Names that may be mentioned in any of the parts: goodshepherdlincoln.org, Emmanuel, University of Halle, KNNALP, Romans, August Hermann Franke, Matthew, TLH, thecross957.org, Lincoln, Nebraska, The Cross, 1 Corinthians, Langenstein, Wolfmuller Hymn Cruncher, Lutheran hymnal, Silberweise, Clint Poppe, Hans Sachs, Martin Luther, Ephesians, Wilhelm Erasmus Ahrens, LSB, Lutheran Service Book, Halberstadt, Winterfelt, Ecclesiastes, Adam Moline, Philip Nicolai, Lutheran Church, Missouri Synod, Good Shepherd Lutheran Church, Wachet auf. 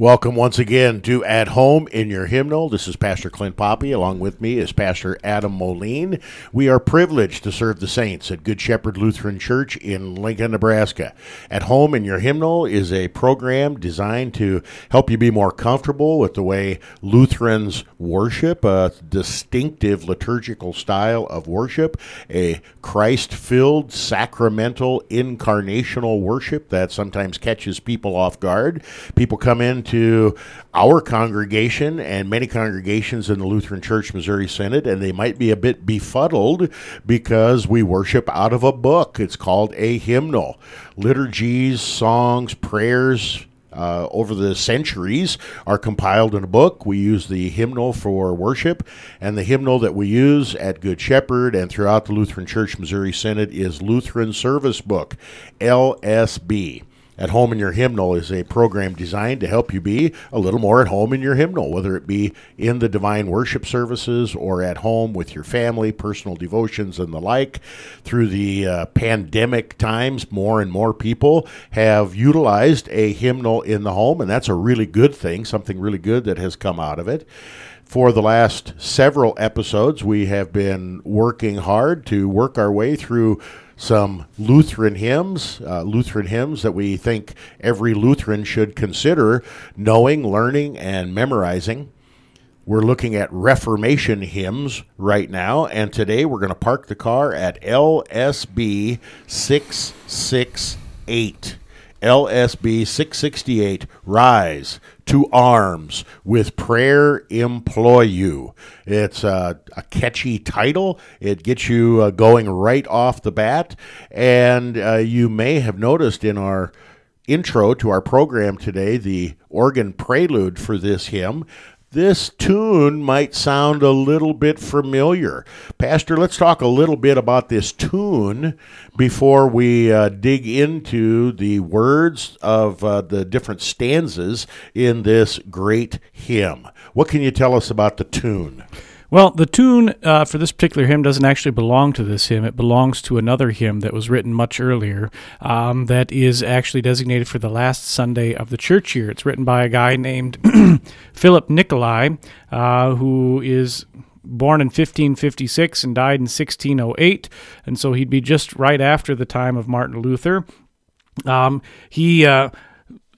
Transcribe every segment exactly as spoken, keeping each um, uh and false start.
Welcome once again to At Home in Your Hymnal. This is Pastor Clint Poppe. Along with me is Pastor Adam Moline. We are privileged to serve the saints at Good Shepherd Lutheran Church in Lincoln, Nebraska. At Home in Your Hymnal is a program designed to help you be more comfortable with the way Lutherans worship, a distinctive liturgical style of worship, a Christ-filled, sacramental, incarnational worship that sometimes catches people off guard. People come in to our congregation and many congregations in the Lutheran Church Missouri Synod, and they might be a bit befuddled because we worship out of a book. It's called a hymnal. Liturgies, songs, prayers, Uh, over the centuries are compiled in a book. We use the hymnal for worship, and the hymnal that we use at Good Shepherd and throughout the Lutheran Church Missouri Synod is Lutheran Service Book, L S B. At Home in Your Hymnal is a program designed to help you be a little more at home in your hymnal, whether it be in the divine worship services or at home with your family, personal devotions, and the like. Through the uh, pandemic times, more and more people have utilized a hymnal in the home, and that's a really good thing, something really good that has come out of it. For the last several episodes, we have been working hard to work our way through some Lutheran hymns, uh, Lutheran hymns that we think every Lutheran should consider knowing, learning, and memorizing. We're looking at Reformation hymns right now, and today we're going to park the car at L S B six sixty-eight. L S B six sixty-eight, Rise to Arms, With Prayer Employ You. It's a, a catchy title. It gets you uh, going right off the bat. And uh, you may have noticed in our intro to our program today, the organ prelude for this hymn. This tune might sound a little bit familiar. Pastor, let's talk a little bit about this tune before we uh, dig into the words of uh, the different stanzas in this great hymn. What can you tell us about the tune? Well, the tune uh, for this particular hymn doesn't actually belong to this hymn. It belongs to another hymn that was written much earlier um, that is actually designated for the last Sunday of the church year. It's written by a guy named Philip Nicolai, uh, who is born in fifteen fifty-six and died in sixteen oh eight, and so he'd be just right after the time of Martin Luther. Um, he... Uh,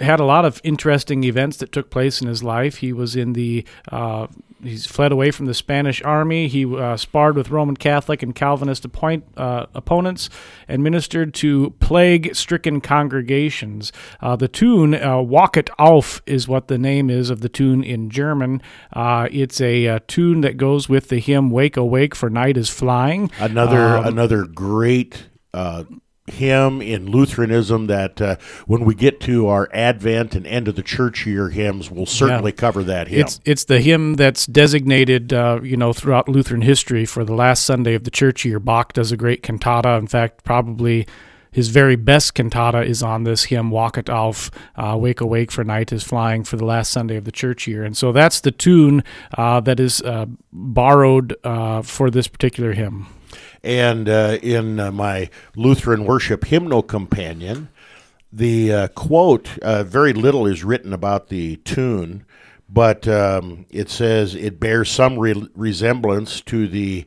had a lot of interesting events that took place in his life. He was in the, uh, he's fled away from the Spanish army. He uh, sparred with Roman Catholic and Calvinist appoint, uh, opponents and ministered to plague-stricken congregations. Uh, the tune, uh, Wachet auf, is what the name is of the tune in German. Uh, it's a, a tune that goes with the hymn Wake, Awake, for Night is Flying. Another, um, another great uh hymn in Lutheranism that uh, when we get to our Advent and end of the church year hymns, we'll certainly yeah. cover that hymn. It's, it's the hymn that's designated, uh, you know, throughout Lutheran history for the last Sunday of the church year. Bach does a great cantata. In fact, probably his very best cantata is on this hymn, Wachet auf, uh, Wake Awake for Night is Flying, for the last Sunday of the church year. And so that's the tune uh, that is uh, borrowed uh, for this particular hymn. And uh, in uh, my Lutheran Worship Hymnal Companion, the uh, quote, uh, very little is written about the tune, but um, it says it bears some re- resemblance to the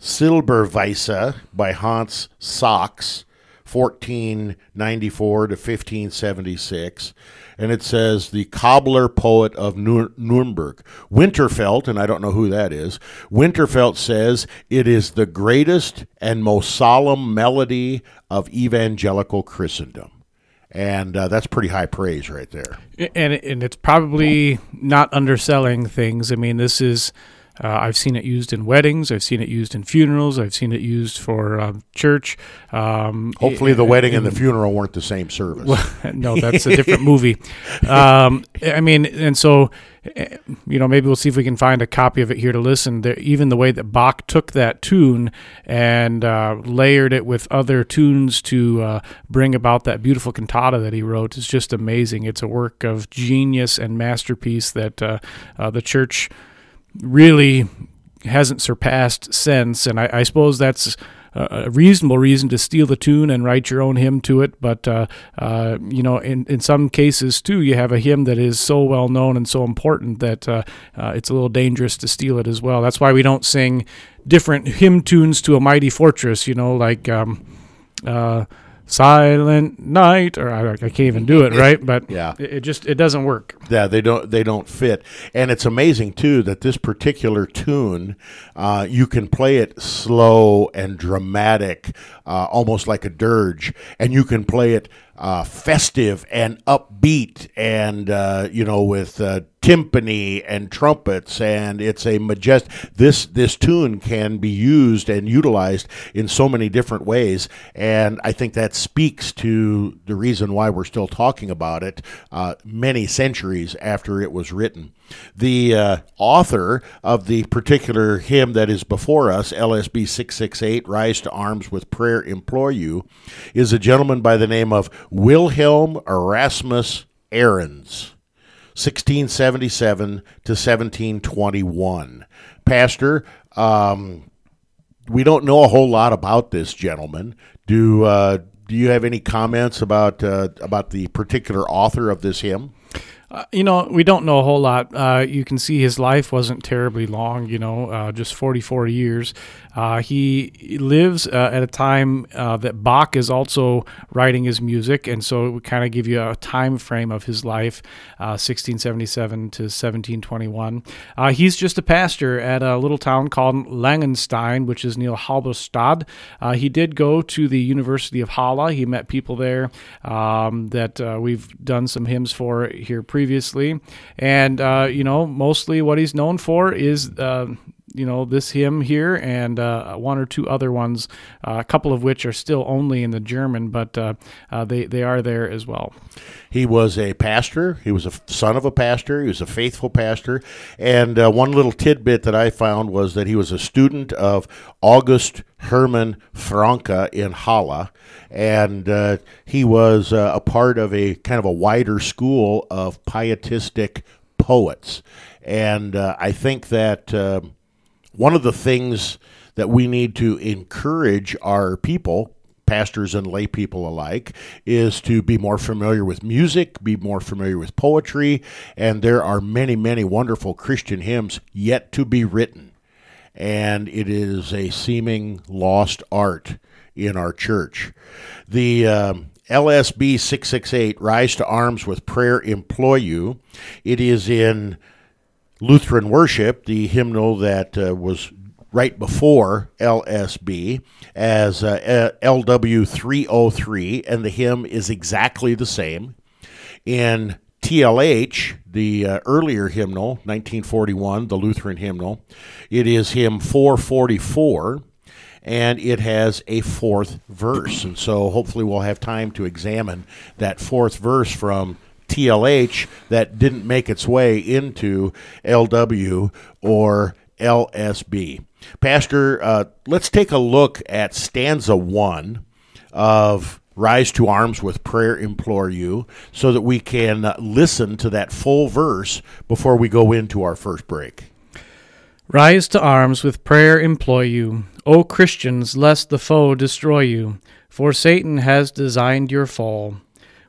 Silberweise by Hans Sachs, fourteen ninety-four to fifteen seventy-six, and it says the cobbler poet of Nur- Nuremberg, Winterfelt, and I don't know who that is. Winterfelt says it is the greatest and most solemn melody of evangelical Christendom. And uh, that's pretty high praise right there. And and it's probably not underselling things. I mean, this is Uh, I've seen it used in weddings. I've seen it used in funerals. I've seen it used for um, church. Um, Hopefully the wedding and, and the funeral weren't the same service. Well, no, that's a different movie. Um, I mean, and so, you know, maybe we'll see if we can find a copy of it here to listen. There, even the way that Bach took that tune and uh, layered it with other tunes to uh, bring about that beautiful cantata that he wrote is just amazing. It's a work of genius and masterpiece that uh, uh, the church really hasn't surpassed since, and I, I suppose that's a reasonable reason to steal the tune and write your own hymn to it, but uh, uh, you know, in, in some cases too, you have a hymn that is so well known and so important that uh, uh, it's a little dangerous to steal it as well. That's why we don't sing different hymn tunes to a mighty fortress, you know, like um, uh, Silent Night, or I, I can't even do it right, but yeah, it, it just it doesn't work. Yeah, they don't they don't fit, and it's amazing too that this particular tune, uh, you can play it slow and dramatic, uh, almost like a dirge, and you can play it uh, festive and upbeat, and uh, you know, with uh, timpani and trumpets, and it's a majestic. This this tune can be used and utilized in so many different ways, and I think that speaks to the reason why we're still talking about it uh, many centuries after it was written. The uh, author of the particular hymn that is before us, L S B six six eight, Rise to Arms with Prayer Implore You, is a gentleman by the name of Wilhelm Erasmus Ahrens, sixteen seventy-seven to seventeen twenty-one. Pastor, um, we don't know a whole lot about this gentleman. Do uh, do you have any comments about uh, about the particular author of this hymn? Uh, you know, we don't know a whole lot. Uh, you can see his life wasn't terribly long, you know, uh, just forty-four years. Uh, he lives uh, at a time uh, that Bach is also writing his music, and so it would kind of give you a time frame of his life, uh, sixteen seventy-seven to seventeen twenty-one. Uh, he's just a pastor at a little town called Langenstein, which is near Halberstadt. Uh, he did go to the University of Halle. He met people there um, that uh, we've done some hymns for here previously. Previously, and uh, you know, mostly what he's known for is uh, you know, this hymn here, and uh, one or two other ones, uh, a couple of which are still only in the German, but uh, uh, they they are there as well. He was a pastor. He was a son of a pastor. He was a faithful pastor, and uh, one little tidbit that I found was that he was a student of August Hermann Franke in Halle, and uh, he was uh, a part of a kind of a wider school of pietistic poets. And uh, I think that uh, one of the things that we need to encourage our people, pastors and lay people alike, is to be more familiar with music, be more familiar with poetry, and there are many, many wonderful Christian hymns yet to be written. And it is a seeming lost art in our church. The um, L S B six six eight, Rise to Arms with Prayer Implore You, it is in Lutheran Worship, the hymnal that uh, was right before L S B, as uh, L W three oh three, and the hymn is exactly the same. In T L H, the uh, earlier hymnal, nineteen forty-one, the Lutheran hymnal, it is hymn four forty-four, and it has a fourth verse. And so hopefully we'll have time to examine that fourth verse from T L H that didn't make its way into L W or L S B. Pastor, uh, let's take a look at stanza one of Rise to Arms with Prayer Implore You, so that we can listen to that full verse before we go into our first break. Rise to arms with prayer implore you, O Christians, lest the foe destroy you, for Satan has designed your fall.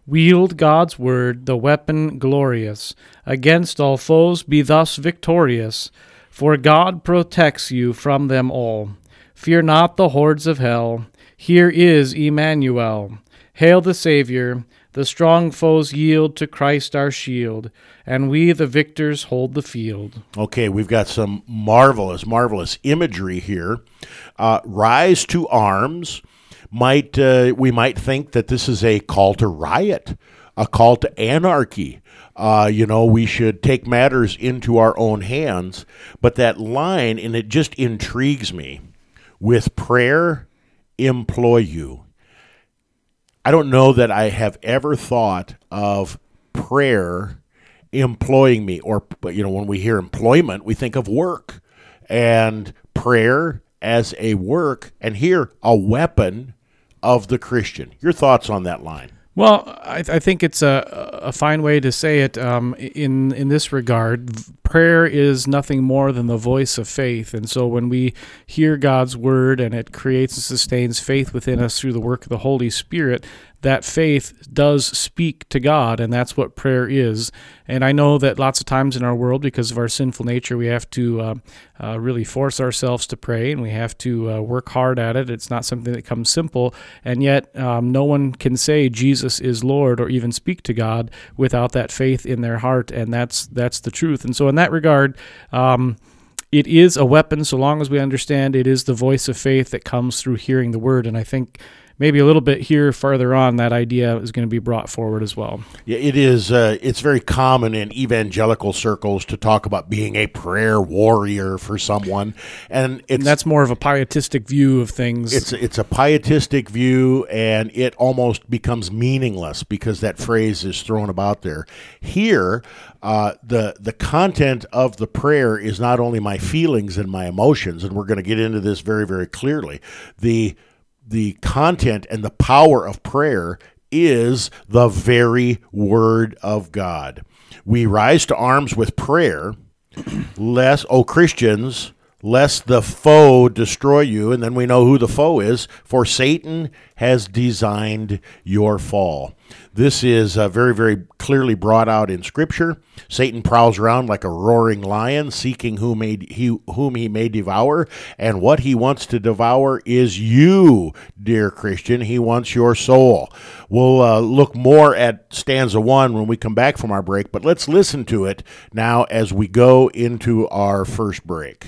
Wield God's word, the weapon glorious, against all foes be thus victorious, for God protects you from them all. Fear not the hordes of hell. Here is Emmanuel. Hail the Savior. The strong foes yield to Christ our shield, and we the victors hold the field. Okay, we've got some marvelous, marvelous imagery here. Uh, rise to arms. Might uh, we might think that this is a call to riot, a call to anarchy. Uh, you know, we should take matters into our own hands. But that line, and it just intrigues me, with prayer implore you. I don't know that I have ever thought of prayer employing me, or, you know, when we hear employment, we think of work, and prayer as a work, and here a weapon of the Christian. Your thoughts on that line? Well, I, I think it's a, a fine way to say it um, in, in this regard. Prayer is nothing more than the voice of faith. And so when we hear God's word and it creates and sustains faith within us through the work of the Holy Spirit, that faith does speak to God, and that's what prayer is. And I know that lots of times in our world, because of our sinful nature, we have to uh, uh, really force ourselves to pray, and we have to uh, work hard at it. It's not something that comes simple, and yet um, no one can say Jesus is Lord or even speak to God without that faith in their heart, and that's that's the truth. And so in that regard, um, it is a weapon, so long as we understand it is the voice of faith that comes through hearing the word. And I think maybe a little bit here farther on, that idea is going to be brought forward as well. Yeah, it is. Uh, it's very common in evangelical circles to talk about being a prayer warrior for someone, and it's, and that's more of a pietistic view of things. It's it's a pietistic view, and it almost becomes meaningless because that phrase is thrown about there. Here, uh, the the content of the prayer is not only my feelings and my emotions, and we're going to get into this very very clearly. The The content and the power of prayer is the very word of God. We rise to arms with prayer, lest, O Christians, lest the foe destroy you. And then we know who the foe is, for Satan has designed your fall. This is uh, very, very clearly brought out in Scripture. Satan prowls around like a roaring lion, seeking whom he, whom he may devour. And what he wants to devour is you, dear Christian. He wants your soul. We'll uh, look more at stanza one when we come back from our break, but let's listen to it now as we go into our first break.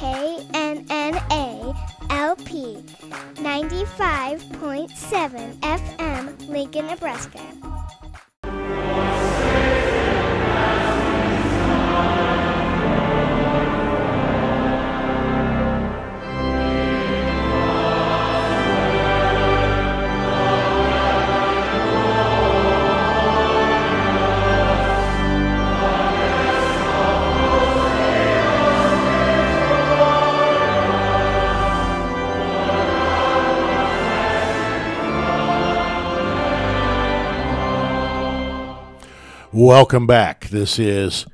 K N N A L P ninety-five point seven F M, Lincoln, Nebraska. Welcome back. This is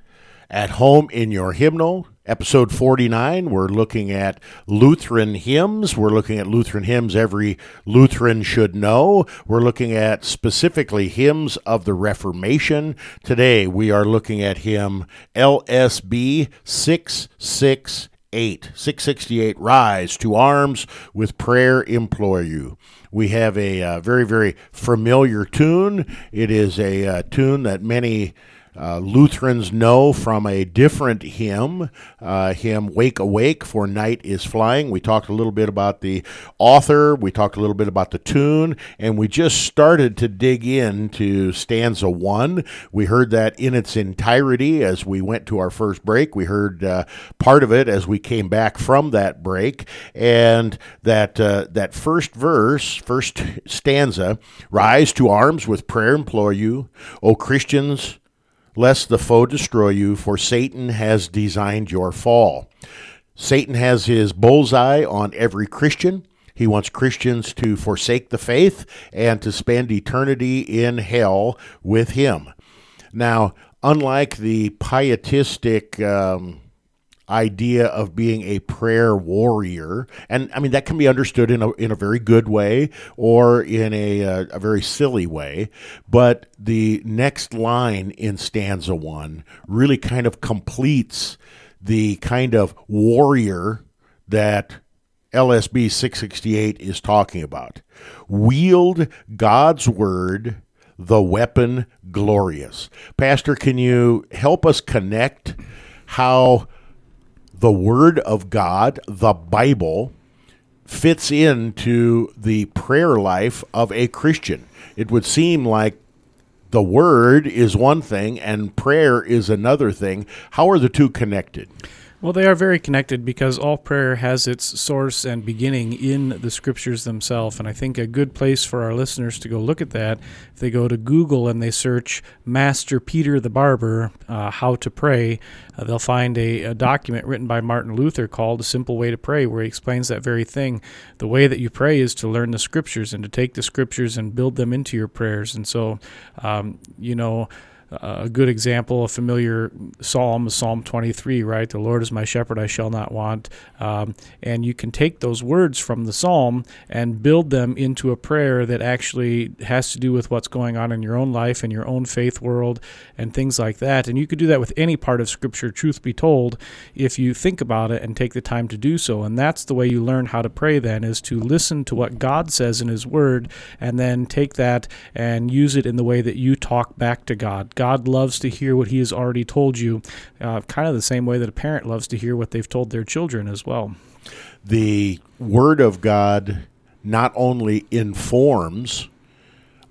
At Home in Your Hymnal, episode forty-nine. We're looking at Lutheran hymns. We're looking at Lutheran hymns every Lutheran should know. We're looking at specifically hymns of the Reformation. Today we are looking at hymn L S B six sixty-eight. six sixty-eight, Rise to Arms with Prayer Implore You. We have a uh, very, very familiar tune. It is a uh, tune that many uh, Lutherans know from a different hymn, uh, hymn Wake Awake, for Night is Flying. We talked a little bit about the author. We talked a little bit about the tune. And we just started to dig into stanza one. We heard that in its entirety as we went to our first break. We heard uh, part of it as we came back from that break. And that, uh, that first verse, first stanza, Rise to arms with prayer implore you, O Christians, lest the foe destroy you, for Satan has designed your fall. Satan has his bullseye on every Christian. He wants Christians to forsake the faith and to spend eternity in hell with him. Now, unlike the pietistic um, idea of being a prayer warrior, and I mean, that can be understood in a, in a very good way or in a, a, a very silly way, but the next line in stanza one really kind of completes the kind of warrior that L S B six sixty-eight is talking about. Wield God's word, the weapon glorious. Pastor, can you help us connect how the word of God, the Bible, fits into the prayer life of a Christian? It would seem like the word is one thing and prayer is another thing. How are the two connected? Well, they are very connected because all prayer has its source and beginning in the Scriptures themselves, and I think a good place for our listeners to go look at that, if they go to Google and they search Master Peter the Barber, uh, how to pray, uh, they'll find a, a document written by Martin Luther called A Simple Way to Pray, where he explains that very thing. The way that you pray is to learn the Scriptures and to take the Scriptures and build them into your prayers, and so, um, you know, a good example, a familiar psalm, Psalm twenty-three, right? The Lord is my shepherd, I shall not want. Um, and you can take those words from the psalm and build them into a prayer that actually has to do with what's going on in your own life and your own faith world and things like that. And you could do that with any part of Scripture, truth be told, if you think about it and take the time to do so. And that's the way you learn how to pray then, is to listen to what God says in His Word and then take that and use it in the way that you talk back to God. God loves to hear what He has already told you, uh, kind of the same way that a parent loves to hear what they've told their children as well. The Word of God not only informs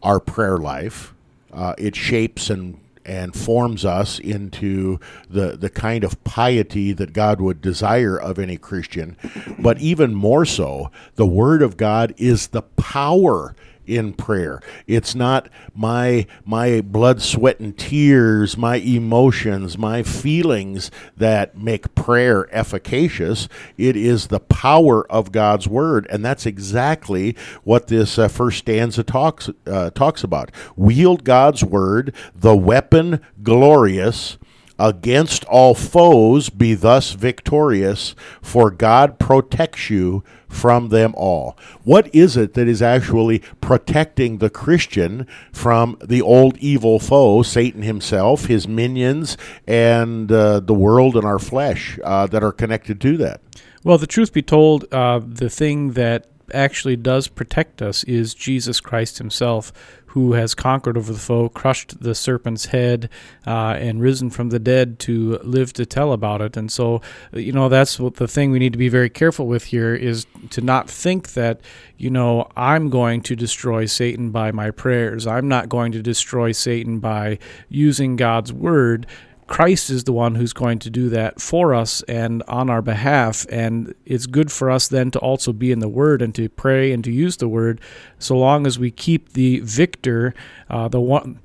our prayer life, uh, it shapes and and forms us into the, the kind of piety that God would desire of any Christian. But even more so, the Word of God is the power in prayer. It's not my my blood, sweat, and tears, my emotions, my feelings that make prayer efficacious. It is the power of God's Word, and that's exactly what this uh, first stanza talks uh, talks about. Wield God's Word, the weapon glorious, against all foes be thus victorious, for God protects you from them all. What is it that is actually protecting the Christian from the old evil foe, Satan himself, his minions, and uh, the world and our flesh uh, that are connected to that? Well, the truth be told, uh, the thing that actually does protect us is Jesus Christ Himself, who has conquered over the foe, crushed the serpent's head, uh, and risen from the dead to live to tell about it. And so, you know, that's what the thing we need to be very careful with here is to not think that, you know, I'm going to destroy Satan by my prayers. I'm not going to destroy Satan by using God's Word. Christ is the one who's going to do that for us and on our behalf, and it's good for us then to also be in the Word and to pray and to use the Word, so long as we keep the victor, uh, the one,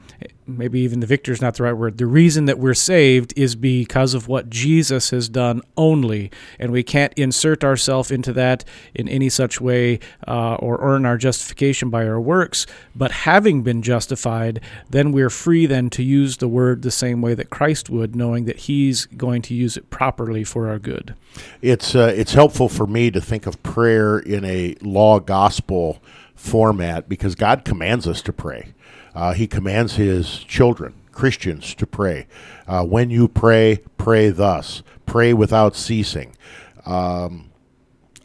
maybe even the victor is not the right word, the reason that we're saved is because of what Jesus has done only, and we can't insert ourselves into that in any such way uh, or earn our justification by our works, but having been justified, then we're free then to use the Word the same way that Christ would, knowing that He's going to use it properly for our good. It's uh, it's helpful for me to think of prayer in a law-gospel format because God commands us to pray. Uh, he commands His children, Christians, to pray. Uh, when you pray, pray thus. Pray without ceasing. Um,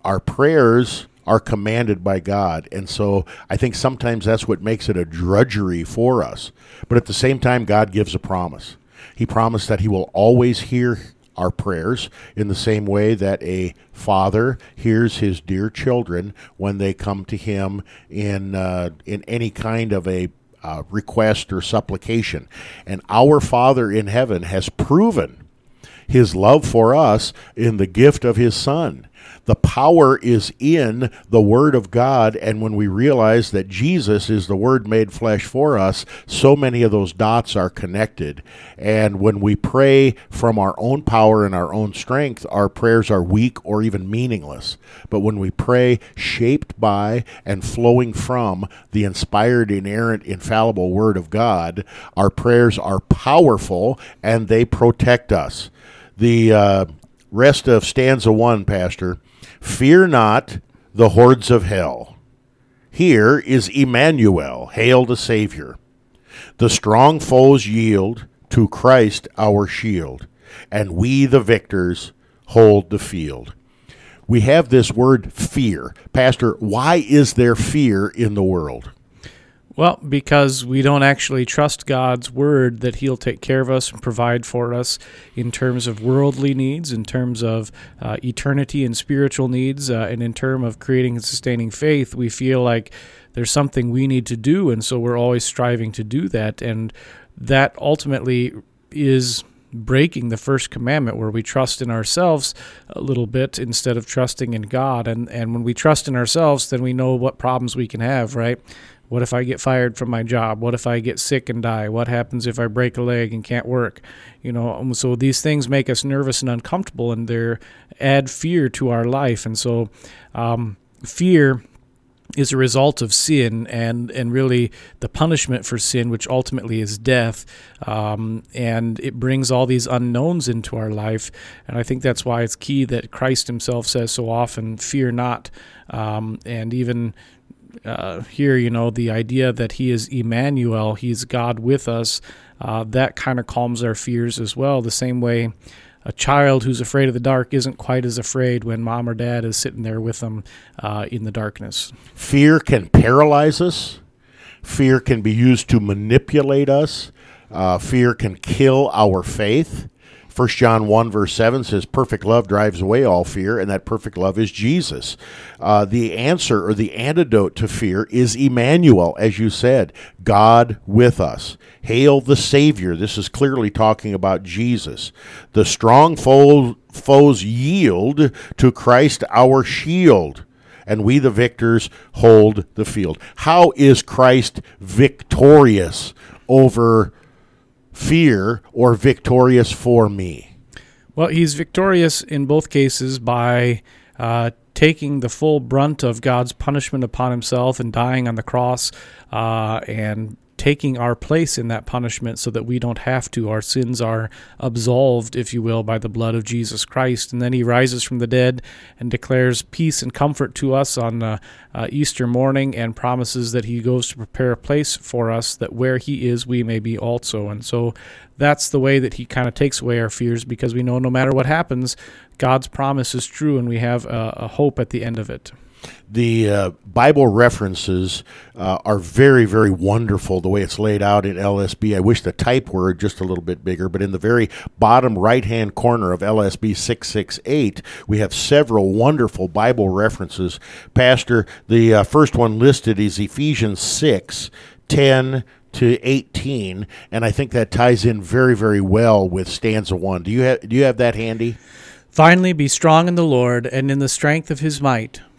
our prayers are commanded by God, and so I think sometimes that's what makes it a drudgery for us. But at the same time, God gives a promise. He promised that He will always hear our prayers in the same way that a father hears his dear children when they come to him in uh, in any kind of a uh, request or supplication. And our Father in heaven has proven His love for us in the gift of His Son. The power is in the Word of God, and when we realize that Jesus is the Word made flesh for us, so many of those dots are connected. And when we pray from our own power and our own strength, our prayers are weak or even meaningless. But when we pray shaped by and flowing from the inspired, inerrant, infallible Word of God, our prayers are powerful and they protect us. The uh, rest of stanza one, Pastor. Fear not the hordes of hell. Here is Emmanuel, hail the Savior. The strong foes yield to Christ our shield, and we the victors hold the field. We have this word fear. Pastor, why is there fear in the world? Well, because we don't actually trust God's word that he'll take care of us and provide for us in terms of worldly needs, in terms of uh, eternity and spiritual needs, uh, and in terms of creating and sustaining faith. We feel like there's something we need to do, and so we're always striving to do that. And that ultimately is breaking the first commandment, where we trust in ourselves a little bit instead of trusting in God. And, and when we trust in ourselves, then we know what problems we can have, right? What if I get fired from my job? What if I get sick and die? What happens if I break a leg and can't work? You know, so these things make us nervous and uncomfortable, and they add fear to our life. And so um, fear is a result of sin, and, and really the punishment for sin, which ultimately is death. Um, and it brings all these unknowns into our life. And I think that's why it's key that Christ himself says so often, fear not, um, and even Uh, here, you know, the idea that he is Emmanuel, he's God with us, uh, that kind of calms our fears as well. The same way a child who's afraid of the dark isn't quite as afraid when mom or dad is sitting there with them uh, in the darkness. Fear can paralyze us. Fear can be used to manipulate us. Uh, fear can kill our faith. First John one, verse seven says, perfect love drives away all fear, and that perfect love is Jesus. Uh, the answer or the antidote to fear is Emmanuel, as you said, God with us. Hail the Savior. This is clearly talking about Jesus. The strong foe, foes yield to Christ our shield, and we the victors hold the field. How is Christ victorious over fear, or victorious for me? Well, he's victorious in both cases by uh, taking the full brunt of God's punishment upon himself and dying on the cross uh, and taking our place in that punishment so that we don't have to. Our sins are absolved, if you will, by the blood of Jesus Christ. And then he rises from the dead and declares peace and comfort to us on uh, uh, Easter morning, and promises that he goes to prepare a place for us, that where he is, we may be also. And so that's the way that he kind of takes away our fears, because we know no matter what happens, God's promise is true, and we have a, a hope at the end of it. The uh, Bible references uh, are very, very wonderful, the way it's laid out in L S B. I wish the type were just a little bit bigger, but in the very bottom right-hand corner of L S B six sixty-eight, we have several wonderful Bible references. Pastor, the uh, first one listed is Ephesians six, ten to eighteen, and I think that ties in very, very well with stanza one. Do you have, do you have that handy? Finally, be strong in the Lord and in the strength of his might.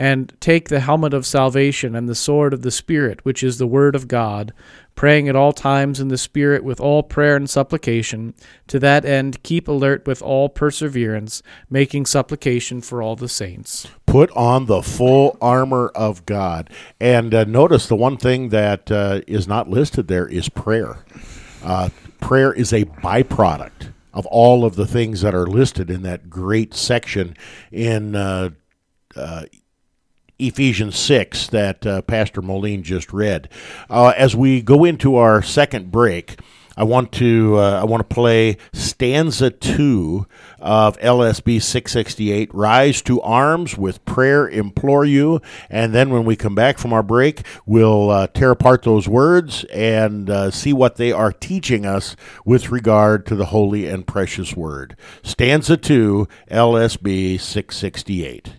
And take the helmet of salvation and the sword of the Spirit, which is the word of God, praying at all times in the Spirit with all prayer and supplication. To that end, keep alert with all perseverance, making supplication for all the saints. Put on the full armor of God. And uh, notice the one thing that uh, is not listed there is prayer. Uh, prayer is a byproduct of all of the things that are listed in that great section in uh, uh Ephesians six that uh, Pastor Moline just read. Uh, as we go into our second break, I want to uh, I want to play stanza two of L S B six sixty-eight, Rise to Arms with Prayer Implore You. And then when we come back from our break, we'll uh, tear apart those words and uh, see what they are teaching us with regard to the holy and precious word. Stanza two, L S B six sixty-eight.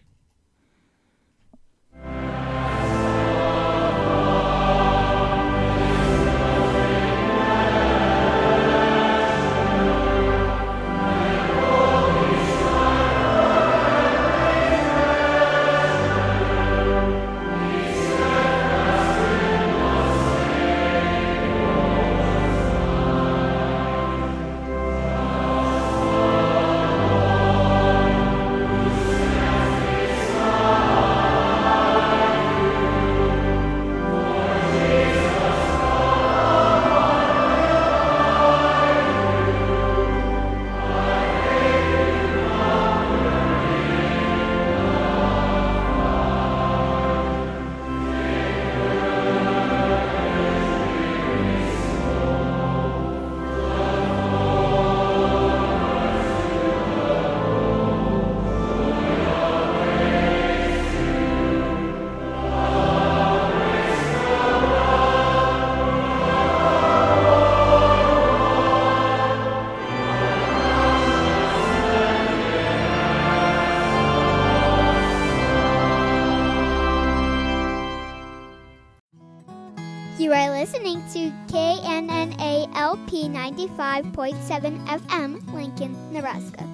Listening to K N N A L P ninety-five point seven F M, Lincoln, Nebraska.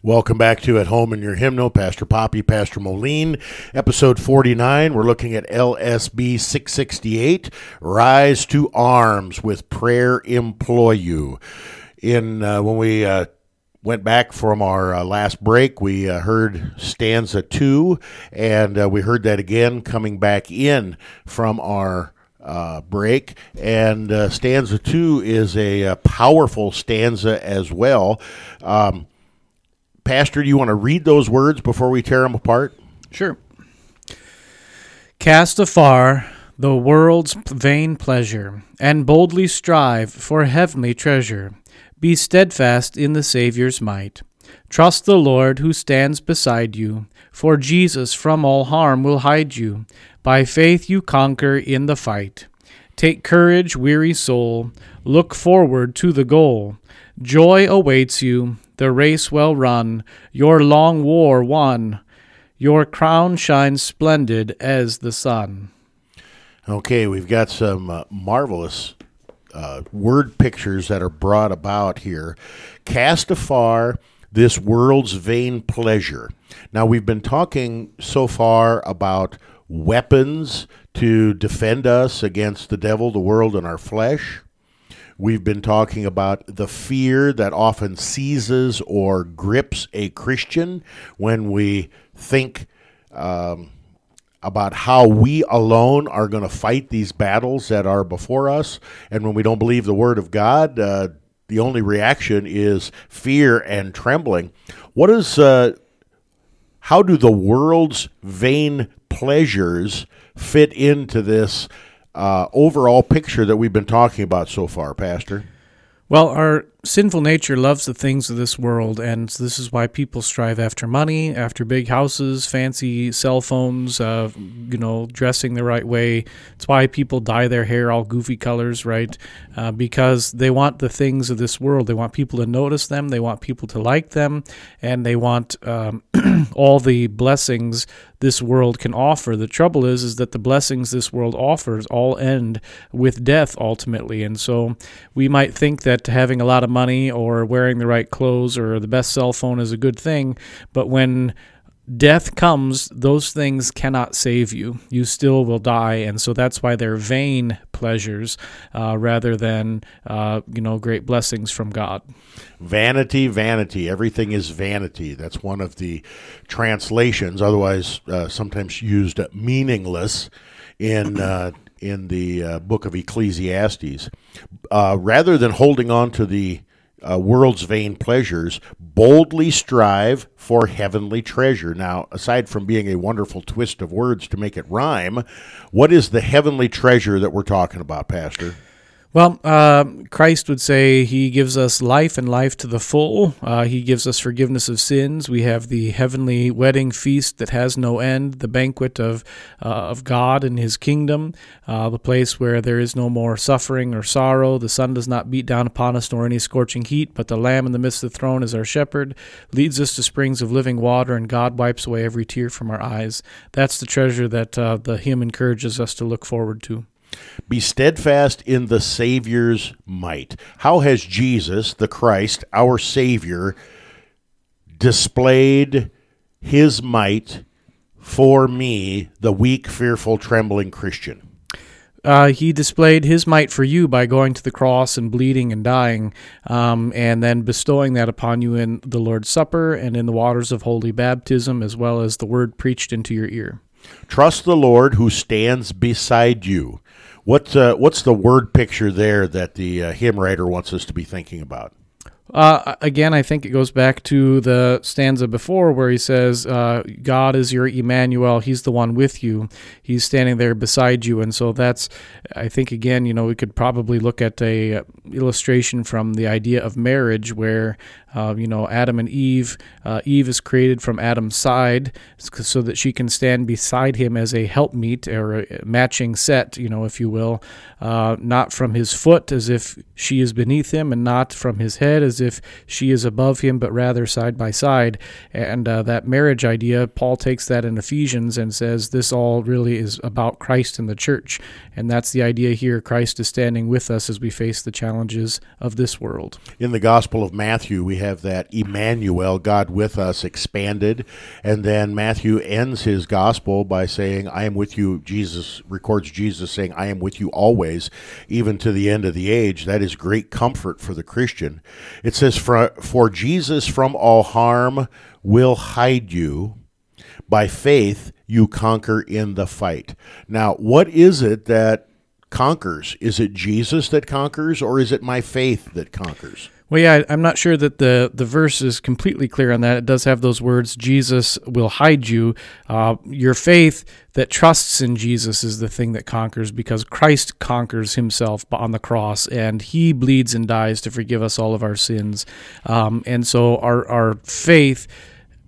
Welcome back to At Home in Your Hymnal, Pastor Poppy, Pastor Moline, episode forty-nine. We're looking at L S B six sixty-eight, Rise to Arms with Prayer Implore You. In, uh, when we uh, went back from our uh, last break, we uh, heard stanza two, and uh, we heard that again coming back in from our Uh, break, and uh, stanza two is a, a powerful stanza as well. Um, Pastor, do you want to read those words before we tear them apart? Sure. Cast afar the world's vain pleasure, and boldly strive for heavenly treasure. Be steadfast in the Savior's might. Trust the Lord who stands beside you, for Jesus from all harm will hide you. By faith you conquer in the fight. Take courage, weary soul. Look forward to the goal. Joy awaits you. The race well run, your long war won, your crown shines splendid as the sun. Okay, we've got some uh, marvelous uh, word pictures that are brought about here. Cast afar this world's vain pleasure. Now, we've been talking so far about weapons to defend us against the devil, the world, and our flesh. We've been talking about the fear that often seizes or grips a Christian when we think um, about how we alone are going to fight these battles that are before us. And when we don't believe the Word of God, uh, the only reaction is fear and trembling. What is, uh, how do the world's vain pleasures fit into this uh, overall picture that we've been talking about so far, Pastor? Well, our sinful nature loves the things of this world, and this is why people strive after money, after big houses, fancy cell phones, uh, you know, dressing the right way. It's why people dye their hair all goofy colors, right? Uh, because they want the things of this world. They want people to notice them. They want people to like them, and they want um, all the blessings this world can offer. The trouble is, is that the blessings this world offers all end with death ultimately, and so we might think that having a lot of money money or wearing the right clothes or the best cell phone is a good thing, but when death comes, those things cannot save you. You still will die, and so that's why they're vain pleasures uh, rather than uh, you know great blessings from God. Vanity, vanity. Everything is vanity. That's one of the translations, otherwise uh, sometimes used meaningless in uh, in the uh, book of Ecclesiastes. Uh, rather than holding on to the Uh, world's vain pleasures, boldly strive for heavenly treasure. Now, aside from being a wonderful twist of words to make it rhyme, what is the heavenly treasure that we're talking about, Pastor? Well, uh, Christ would say he gives us life and life to the full. Uh, he gives us forgiveness of sins. We have the heavenly wedding feast that has no end, the banquet of uh, of God and his kingdom, uh, the place where there is no more suffering or sorrow. The sun does not beat down upon us nor any scorching heat, but the Lamb in the midst of the throne is our shepherd, leads us to springs of living water, and God wipes away every tear from our eyes. That's the treasure that uh, the hymn encourages us to look forward to. Be steadfast in the Savior's might. How has Jesus, the Christ, our Savior, displayed his might for me, the weak, fearful, trembling Christian? Uh, he displayed his might for you by going to the cross and bleeding and dying, um, and then bestowing that upon you in the Lord's Supper and in the waters of holy baptism, as well as the word preached into your ear. Trust the Lord who stands beside you. What, uh, what's the word picture there that the uh, hymn writer wants us to be thinking about? Uh, again, I think it goes back to the stanza before where he says, uh, God is your Emmanuel. He's the one with you. He's standing there beside you. And so that's, I think, again, you know, we could probably look at a illustration from the idea of marriage where, uh, you know, Adam and Eve, uh, Eve is created from Adam's side so that she can stand beside him as a helpmeet or a matching set, you know, if you will, uh, not from his foot as if she is beneath him and not from his head as if she is above him, but rather side by side. And uh, that marriage idea, Paul takes that in Ephesians and says this all really is about Christ and the church. And that's the idea here. Christ is standing with us as we face the challenges of this world. In the Gospel of Matthew, we have that Emmanuel, God with us, expanded. And then Matthew ends his Gospel by saying, I am with you. Jesus records Jesus saying, I am with you always, even to the end of the age. That is great comfort for the Christian. It says, for, for Jesus from all harm will hide you. By faith, you conquer in the fight. Now, what is it that conquers? Is it Jesus that conquers, or is it my faith that conquers? Well, yeah, I'm not sure that the, the verse is completely clear on that. It does have those words, Jesus will hide you. Uh, your faith that trusts in Jesus is the thing that conquers, because Christ conquers himself on the cross, and he bleeds and dies to forgive us all of our sins. Um, and so our, our faith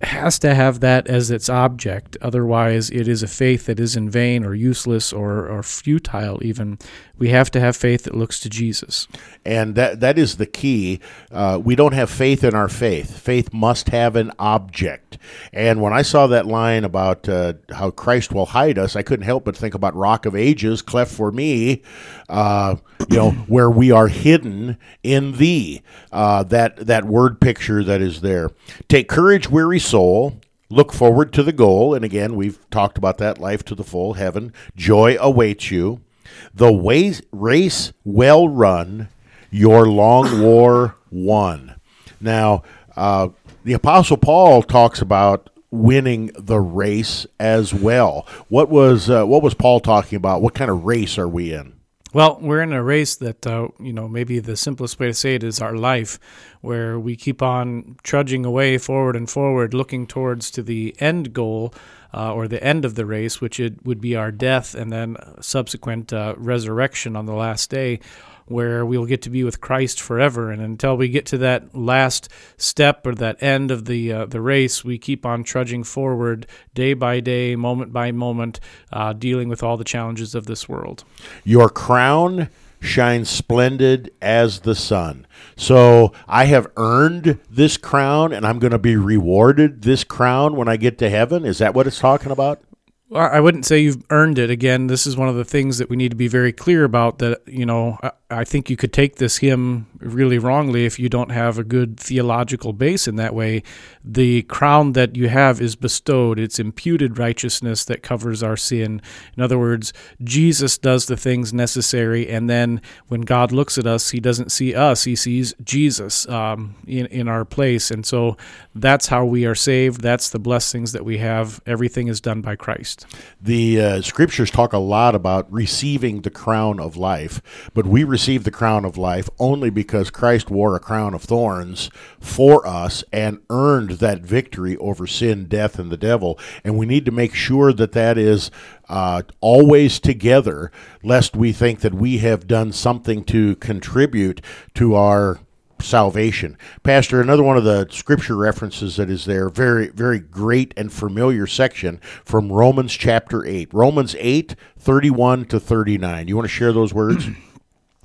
has to have that as its object. Otherwise, it is a faith that is in vain or useless or, or futile even. We have to have faith that looks to Jesus. And that that is the key. Uh, we don't have faith in our faith. Faith must have an object. And when I saw that line about uh, how Christ will hide us, I couldn't help but think about Rock of Ages, cleft for me, uh, you know, where we are hidden in thee. Uh, that, that word picture that is there. Take courage, weary soul. Soul, look forward to the goal, and again, we've talked about that, life to the full, heaven, joy awaits you, the way, race well run, your long war won. Now, uh, the Apostle Paul talks about winning the race as well. What was uh, what was Paul talking about? What kind of race are we in? Well, we're in a race that, uh, you know, maybe the simplest way to say it is our life, where we keep on trudging away forward and forward, looking towards to the end goal uh, or the end of the race, which it would be our death and then subsequent uh, resurrection on the last day, where we'll get to be with Christ forever. And until we get to that last step or that end of the uh, the race, we keep on trudging forward day by day, moment by moment, uh, dealing with all the challenges of this world. Your crown shines splendid as the sun. So I have earned this crown, and I'm going to be rewarded this crown when I get to heaven. Is that what it's talking about? Well, I wouldn't say you've earned it. Again, this is one of the things that we need to be very clear about, that, you know, I, I think you could take this hymn really wrongly if you don't have a good theological base in that way. The crown that you have is bestowed. It's imputed righteousness that covers our sin. In other words, Jesus does the things necessary, and then when God looks at us, he doesn't see us. He sees Jesus um, in, in our place. And so that's how we are saved. That's the blessings that we have. Everything is done by Christ. The uh, scriptures talk a lot about receiving the crown of life, but we receive the crown of life only because Christ wore a crown of thorns for us and earned that victory over sin, death, and the devil. And we need to make sure that that is uh, always together, lest we think that we have done something to contribute to our salvation. Pastor, another one of the scripture references that is there, very, very great and familiar section from Romans chapter eight. Romans eight, thirty-one to thirty-nine. You want to share those words?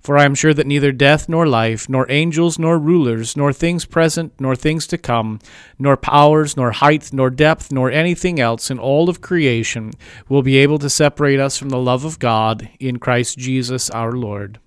For I am sure that neither death nor life, nor angels nor rulers, nor things present nor things to come, nor powers, nor height, nor depth, nor anything else in all of creation will be able to separate us from the love of God in Christ Jesus our Lord.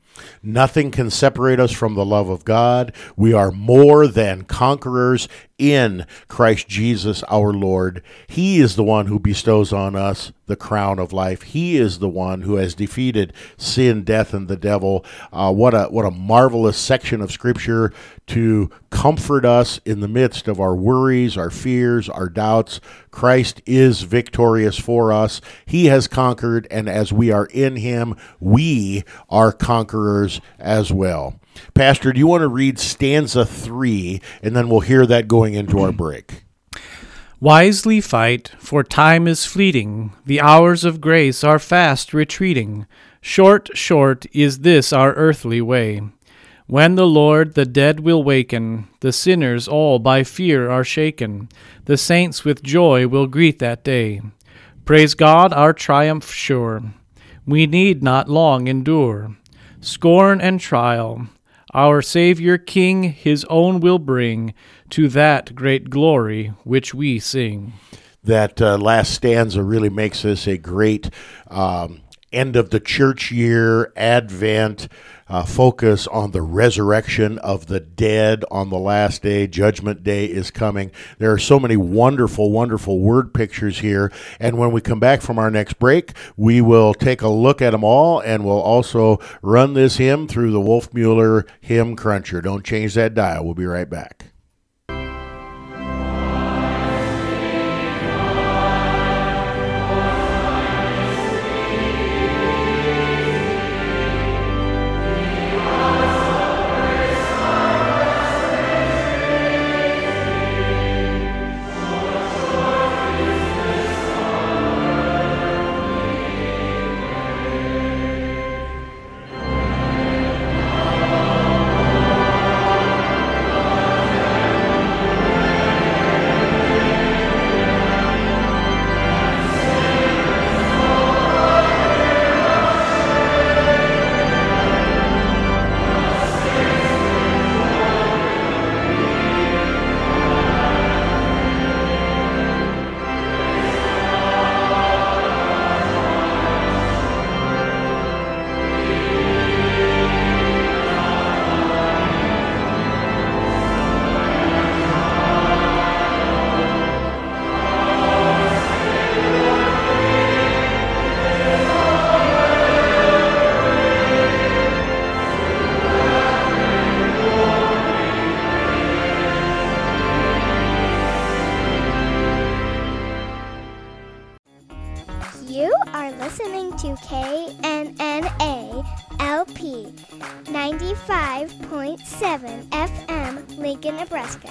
Nothing can separate us from the love of God. We are more than conquerors in Christ Jesus our Lord. He is the one who bestows on us the crown of life. He is the one who has defeated sin, death, and the devil. Uh, what a what a marvelous section of Scripture to comfort us in the midst of our worries, our fears, our doubts. Christ is victorious for us. He has conquered, and as we are in him, we are conquerors as well. Pastor, do you want to read stanza three, and then we'll hear that going into our break? Wisely fight, for time is fleeting. The hours of grace are fast retreating. Short, short is this our earthly way. When the Lord the dead will waken, the sinners all by fear are shaken. The saints with joy will greet that day. Praise God, our triumph sure. We need not long endure scorn and trial. Our Savior King his own will bring to that great glory which we sing. That uh, last stanza really makes this a great um, end of the church year, Advent, uh, focus on the resurrection of the dead on the last day. Judgment Day is coming. There are so many wonderful, wonderful word pictures here. And when we come back from our next break, we will take a look at them all, and we'll also run this hymn through the Wolfmuller Hymn Cruncher. Don't change that dial. We'll be right back. one oh five point seven F M, Lincoln, Nebraska.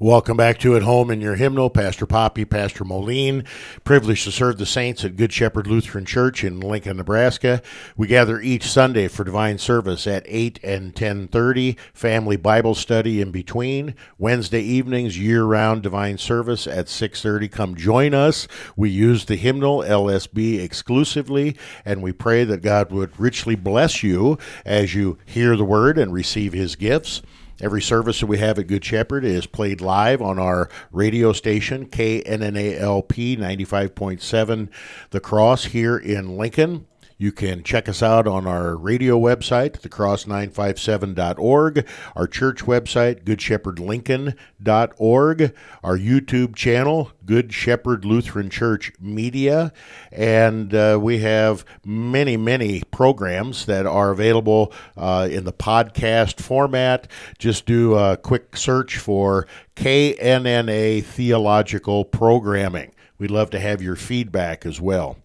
Welcome back to At Home in Your Hymnal. Pastor Poppy, Pastor Moline, privileged to serve the saints at Good Shepherd Lutheran Church in Lincoln, Nebraska. We gather each Sunday for divine service at eight and ten thirty, family Bible study in between. Wednesday evenings, year-round divine service at six thirty. Come join us. We use the hymnal L S B exclusively, and we pray that God would richly bless you as you hear the word and receive his gifts. Every service that we have at Good Shepherd is played live on our radio station, K N N A L P ninety-five point seven, The Cross, here in Lincoln. You can check us out on our radio website, the cross nine five seven dot org, our church website, good shepherd lincoln dot org, our YouTube channel, Good Shepherd Lutheran Church Media, and uh, we have many, many programs that are available uh, in the podcast format. Just do a quick search for K N N A Theological Programming. We'd love to have your feedback as well.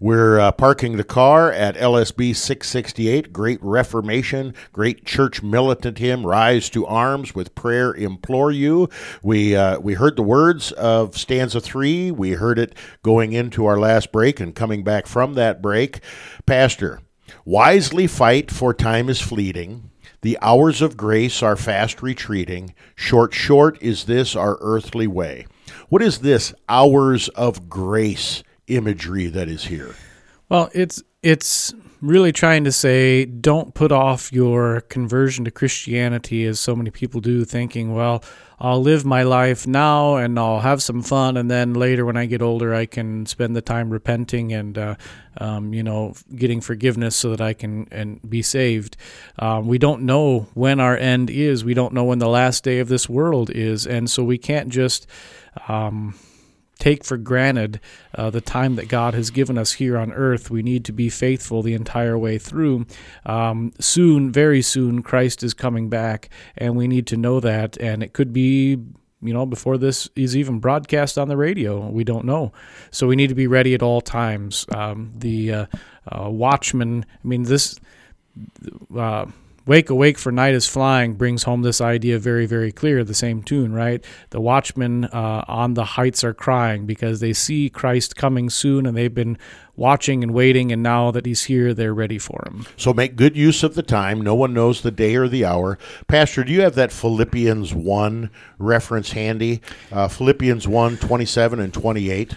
We're uh, parking the car at L S B six sixty-eight, Great Reformation, Great Church Militant Hymn, Rise to Arms, With Prayer Implore You. We uh, we heard the words of stanza three. We heard it going into our last break and coming back from that break. Pastor, wisely fight, for time is fleeting. The hours of grace are fast retreating. Short, short is this our earthly way. What is this hours of grace imagery that is here? Well, it's it's really trying to say, don't put off your conversion to Christianity, as so many people do, thinking, well, I'll live my life now and I'll have some fun, and then later when I get older I can spend the time repenting and uh, um, you know, getting forgiveness so that I can and be saved. Um, we don't know when our end is. We don't know when the last day of this world is, and so we can't just um, take for granted uh, the time that God has given us here on earth. We need to be faithful the entire way through. Um, soon, very soon, Christ is coming back, and we need to know that. And it could be, you know, before this is even broadcast on the radio. We don't know. So we need to be ready at all times. Um, the uh, uh, watchman, I mean, this... Uh, Wake, awake, for night is flying brings home this idea very, very clear, the same tune, right? The watchmen uh, on the heights are crying because they see Christ coming soon, and they've been watching and waiting, and now that he's here, they're ready for him. So make good use of the time. No one knows the day or the hour. Pastor, do you have that Philippians one reference handy? Uh, Philippians one, twenty-seven and twenty-eight.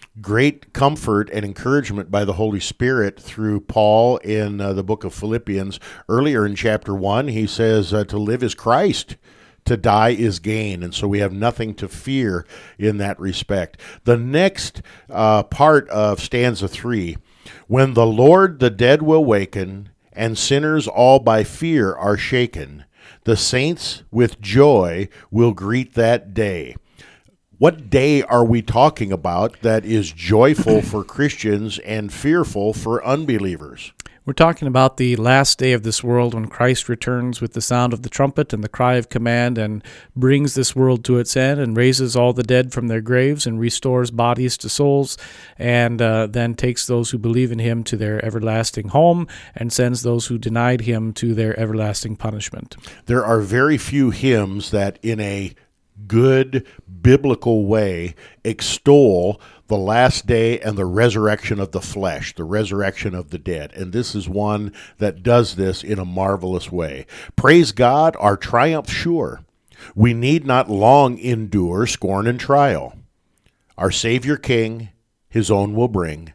Great comfort and encouragement by the Holy Spirit through Paul in uh, the book of Philippians. Earlier in chapter one, he says, uh, to live is Christ, to die is gain. And so we have nothing to fear in that respect. The next uh, part of stanza three, when the Lord the dead will waken, and sinners all by fear are shaken. The saints with joy will greet that day. What day are we talking about that is joyful for Christians and fearful for unbelievers? We're talking about the last day of this world when Christ returns with the sound of the trumpet and the cry of command and brings this world to its end and raises all the dead from their graves and restores bodies to souls and uh, then takes those who believe in him to their everlasting home and sends those who denied him to their everlasting punishment. There are very few hymns that in a good biblical way extol the last day and the resurrection of the flesh, the resurrection of the dead. And this is one that does this in a marvelous way. Praise God, our triumph sure. We need not long endure scorn and trial. Our Savior King, his own will bring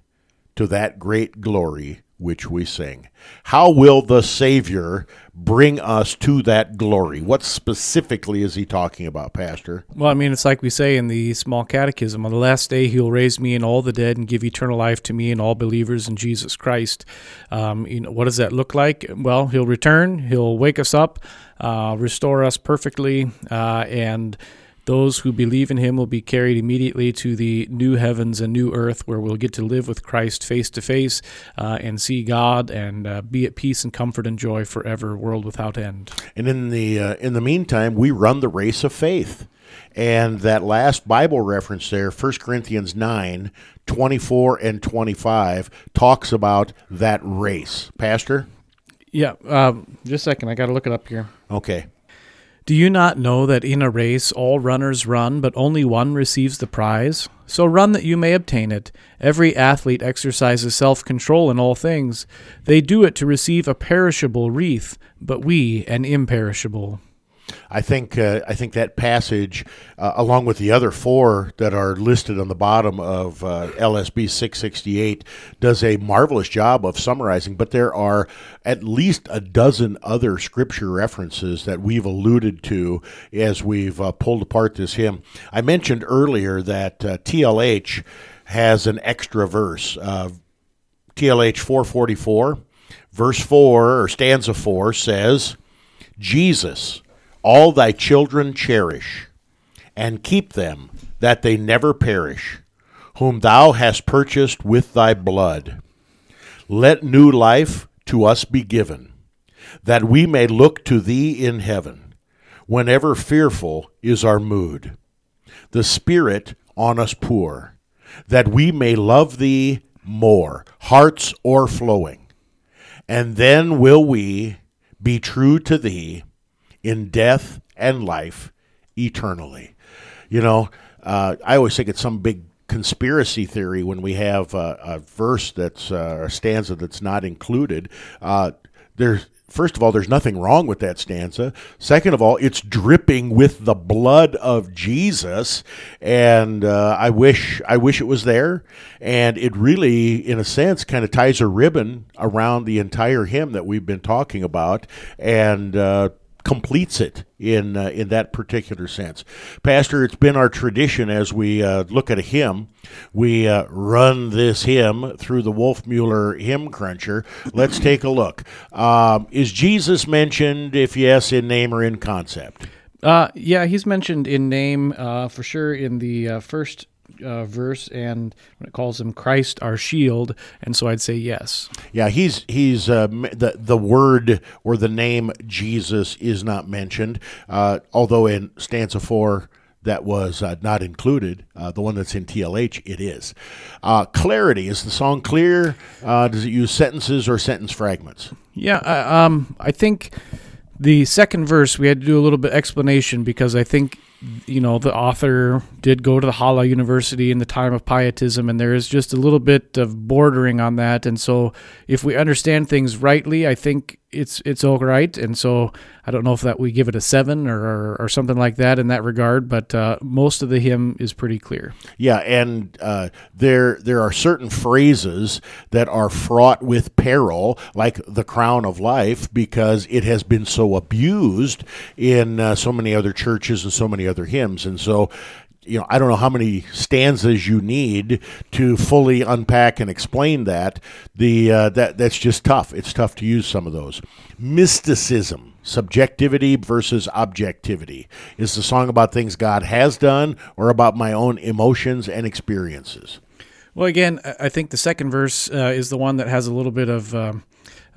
to that great glory which we sing. How will the Savior bring us to that glory? What specifically is he talking about, Pastor? Well, I mean, it's like we say in the small catechism, on the last day he'll raise me and all the dead and give eternal life to me and all believers in Jesus Christ. Um, you know, what does that look like? Well, he'll return, he'll wake us up, uh, restore us perfectly, uh, and those who believe in him will be carried immediately to the new heavens and new earth where we'll get to live with Christ face to face uh, and see God and uh, be at peace and comfort and joy forever, world without end. And in the uh, in the meantime, we run the race of faith. And that last Bible reference there, First Corinthians nine, twenty-four and twenty-five, talks about that race. Pastor? Yeah, uh, just a second. I got to look it up here. Okay. Do you not know that in a race all runners run, but only one receives the prize? So run that you may obtain it. Every athlete exercises self-control in all things. They do it to receive a perishable wreath, but we an imperishable. I think uh, I think that passage, uh, along with the other four that are listed on the bottom of uh, L S B six sixty-eight, does a marvelous job of summarizing, but there are at least a dozen other scripture references that we've alluded to as we've uh, pulled apart this hymn. I mentioned earlier that uh, T L H has an extra verse, uh, T L H four forty-four, verse four, or stanza four, says, Jesus, all thy children cherish, and keep them, that they never perish, whom thou hast purchased with thy blood. Let new life to us be given, that we may look to thee in heaven, whenever fearful is our mood. The Spirit on us pour, that we may love thee more, hearts o'erflowing. And then will we be true to thee, in death and life, eternally. You know, uh, I always think it's some big conspiracy theory when we have a, a verse that's uh, a stanza that's not included. Uh, there's first of all, there's nothing wrong with that stanza. Second of all, it's dripping with the blood of Jesus, and uh, I wish I wish it was there. And it really, in a sense, kind of ties a ribbon around the entire hymn that we've been talking about, and Uh, completes it in uh, in that particular sense. Pastor, it's been our tradition as we uh, look at a hymn, we uh, run this hymn through the Wolfmuller Hymn Cruncher. Let's take a look. Um, is Jesus mentioned, if yes, in name or in concept? Uh, yeah, he's mentioned in name uh, for sure in the uh, first Uh, verse, and when it calls him Christ our shield, and so I'd say yes. Yeah, he's he's uh, the the word or the name Jesus is not mentioned, uh, although in stanza four that was uh, not included. Uh, the one that's in T L H, it is. Uh, clarity, is the song clear? Uh, does it use sentences or sentence fragments? Yeah, uh, um, I think the second verse we had to do a little bit of explanation because I think, you know, the author did go to the Halle University in the time of Pietism, and there is just a little bit of bordering on that. And so if we understand things rightly, I think it's it's all right. And so I don't know if that we give it a seven or, or, or something like that in that regard, but uh, most of the hymn is pretty clear. Yeah, and uh, there there are certain phrases that are fraught with peril, like the crown of life, because it has been so abused in uh, so many other churches and so many other hymns. And so you know, I don't know how many stanzas you need to fully unpack and explain that. The uh, that that's just tough. It's tough to use some of those. Mysticism, subjectivity versus objectivity. Is the song about things God has done or about my own emotions and experiences? Well, again, I think the second verse uh, is the one that has a little bit of um,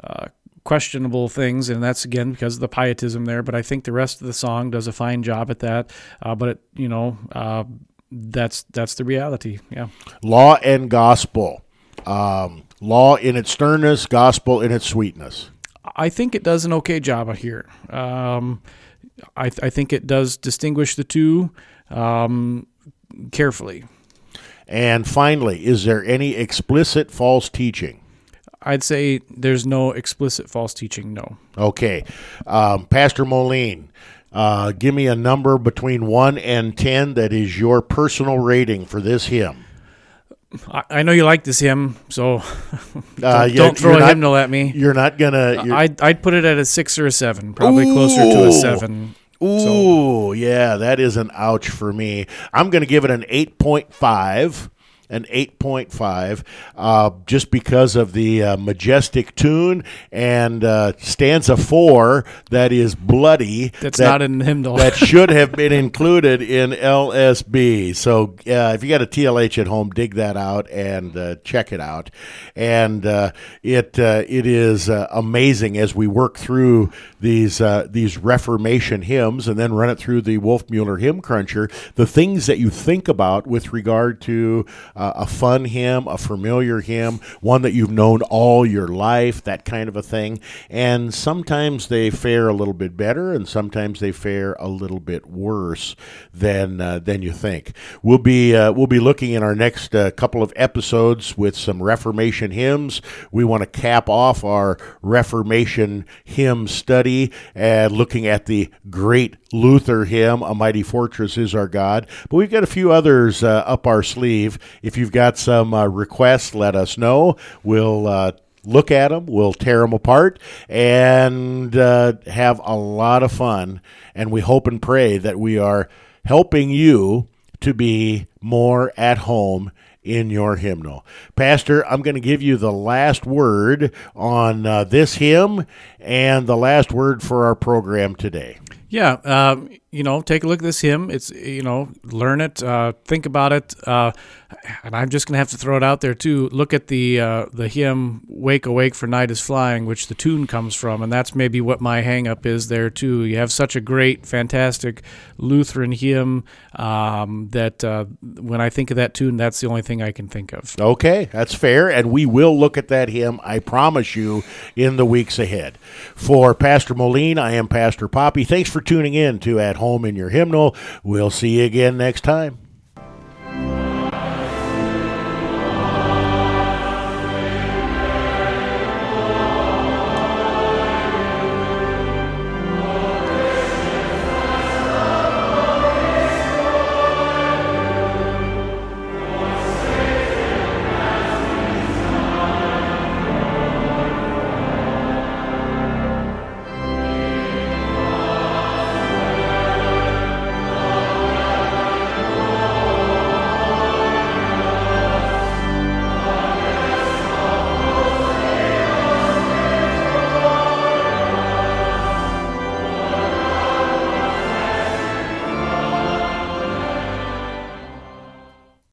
uh, questionable things, and that's, again, because of the pietism there. But I think the rest of the song does a fine job at that. Uh, but, it, you know, uh, that's that's the reality, yeah. Law and gospel. Um, law in its sternness, gospel in its sweetness. I think it does an okay job here. Um, I, th- I think it does distinguish the two um, carefully. And finally, is there any explicit false teaching? I'd say there's no explicit false teaching, no. Okay. Um, Pastor Moline, uh, give me a number between one and ten that is your personal rating for this hymn. I, I know you like this hymn, so don't, uh, you, don't throw a not, hymnal at me. You're not going to... I'd, I'd put it at a six or a seven, probably Ooh. closer to a seven. Ooh, so. Yeah, that is an ouch for me. I'm going to give it an eight point five, an eight point five, uh, just because of the uh, majestic tune and uh, stanza four that is bloody. That's that, not in the hymnal. That should have been included in L S B. So uh, if you got a T L H at home, dig that out and uh, check it out. And uh, it uh, it is uh, amazing as we work through these uh, these Reformation hymns and then run it through the Wolfmuller Hymn Cruncher, the things that you think about with regard to uh, a fun hymn, a familiar hymn, one that you've known all your life, that kind of a thing. And sometimes they fare a little bit better and sometimes they fare a little bit worse than uh, than you think. We'll be, uh, we'll be looking in our next uh, couple of episodes with some Reformation hymns. We want to cap off our Reformation hymn study and looking at the great Luther hymn, A Mighty Fortress Is Our God. But we've got a few others uh, up our sleeve. If you've got some uh, requests, let us know. We'll uh, look at them, we'll tear them apart, and uh, have a lot of fun. And we hope and pray that we are helping you to be more at home in your hymnal. Pastor, I'm going to give you the last word on uh, this hymn and the last word for our program today. Yeah, um, you know, take a look at this hymn. It's, you know, learn it, uh, think about it, uh, and I'm just going to have to throw it out there too. Look at the uh, the hymn "Wake, Awake, for Night is Flying," which the tune comes from, and that's maybe what my hang-up is there too. You have such a great, fantastic Lutheran hymn um, that uh, when I think of that tune, that's the only thing I can think of. Okay, that's fair, and we will look at that hymn, I promise you, in the weeks ahead. For Pastor Moline, I am Pastor Poppy. Thanks for tuning in to At Home in Your Hymnal. We'll see you again next time.